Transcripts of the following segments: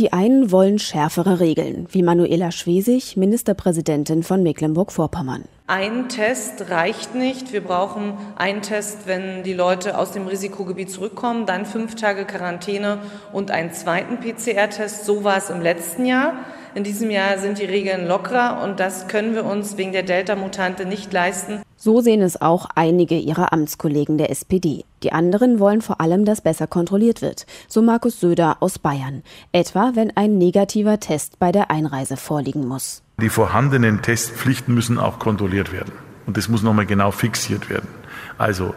Die einen wollen schärfere Regeln, wie Manuela Schwesig, Ministerpräsidentin von Mecklenburg-Vorpommern. Ein Test reicht nicht. Wir brauchen einen Test, wenn die Leute aus dem Risikogebiet zurückkommen, dann 5 Tage Quarantäne und einen zweiten PCR-Test. So war es im letzten Jahr. In diesem Jahr sind die Regeln lockerer und das können wir uns wegen der Delta-Mutante nicht leisten. So sehen es auch einige ihrer Amtskollegen der SPD. Die anderen wollen vor allem, dass besser kontrolliert wird, so Markus Söder aus Bayern. Etwa, wenn ein negativer Test bei der Einreise vorliegen muss. Die vorhandenen Testpflichten müssen auch kontrolliert werden. Und das muss nochmal genau fixiert werden. Also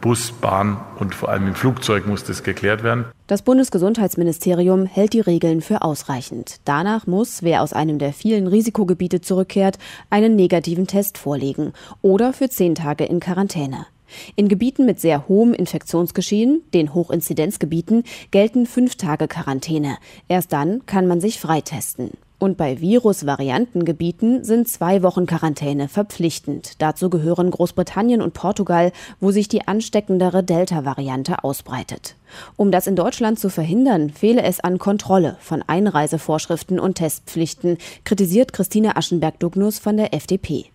Bus, Bahn und vor allem im Flugzeug muss das geklärt werden. Das Bundesgesundheitsministerium hält die Regeln für ausreichend. Danach muss, wer aus einem der vielen Risikogebiete zurückkehrt, einen negativen Test vorlegen oder für 10 Tage in Quarantäne. In Gebieten mit sehr hohem Infektionsgeschehen, den Hochinzidenzgebieten, gelten 5 Tage Quarantäne. Erst dann kann man sich freitesten. Und bei Virusvariantengebieten sind 2 Wochen Quarantäne verpflichtend. Dazu gehören Großbritannien und Portugal, wo sich die ansteckendere Delta-Variante ausbreitet. Um das in Deutschland zu verhindern, fehle es an Kontrolle von Einreisevorschriften und Testpflichten, kritisiert Christine Aschenberg-Dugnus von der FDP.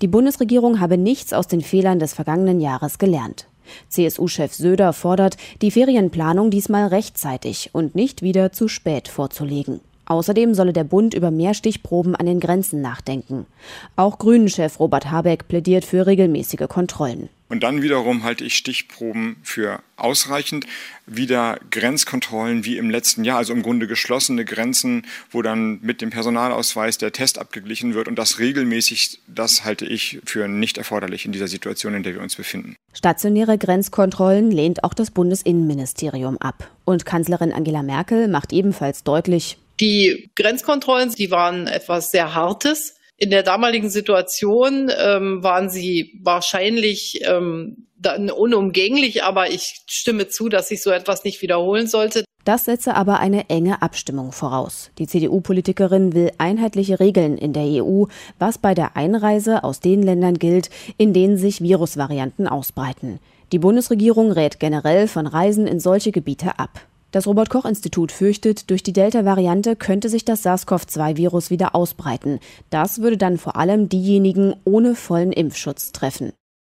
Die Bundesregierung habe nichts aus den Fehlern des vergangenen Jahres gelernt. CSU-Chef Söder fordert, die Ferienplanung diesmal rechtzeitig und nicht wieder zu spät vorzulegen. Außerdem solle der Bund über mehr Stichproben an den Grenzen nachdenken. Auch Grünen-Chef Robert Habeck plädiert für regelmäßige Kontrollen. Und dann wiederum halte ich Stichproben für ausreichend. Wieder Grenzkontrollen wie im letzten Jahr, also im Grunde geschlossene Grenzen, wo dann mit dem Personalausweis der Test abgeglichen wird. Und das regelmäßig, das halte ich für nicht erforderlich in dieser Situation, in der wir uns befinden. Stationäre Grenzkontrollen lehnt auch das Bundesinnenministerium ab. Und Kanzlerin Angela Merkel macht ebenfalls deutlich: Die Grenzkontrollen, die waren etwas sehr Hartes. In der damaligen Situation waren sie wahrscheinlich dann unumgänglich, aber ich stimme zu, dass sich so etwas nicht wiederholen sollte. Das setze aber eine enge Abstimmung voraus. Die CDU-Politikerin will einheitliche Regeln in der EU, was bei der Einreise aus den Ländern gilt, in denen sich Virusvarianten ausbreiten. Die Bundesregierung rät generell von Reisen in solche Gebiete ab. Das Robert-Koch-Institut fürchtet, durch die Delta-Variante könnte sich das SARS-CoV-2-Virus wieder ausbreiten. Das würde dann vor allem diejenigen ohne vollen Impfschutz treffen.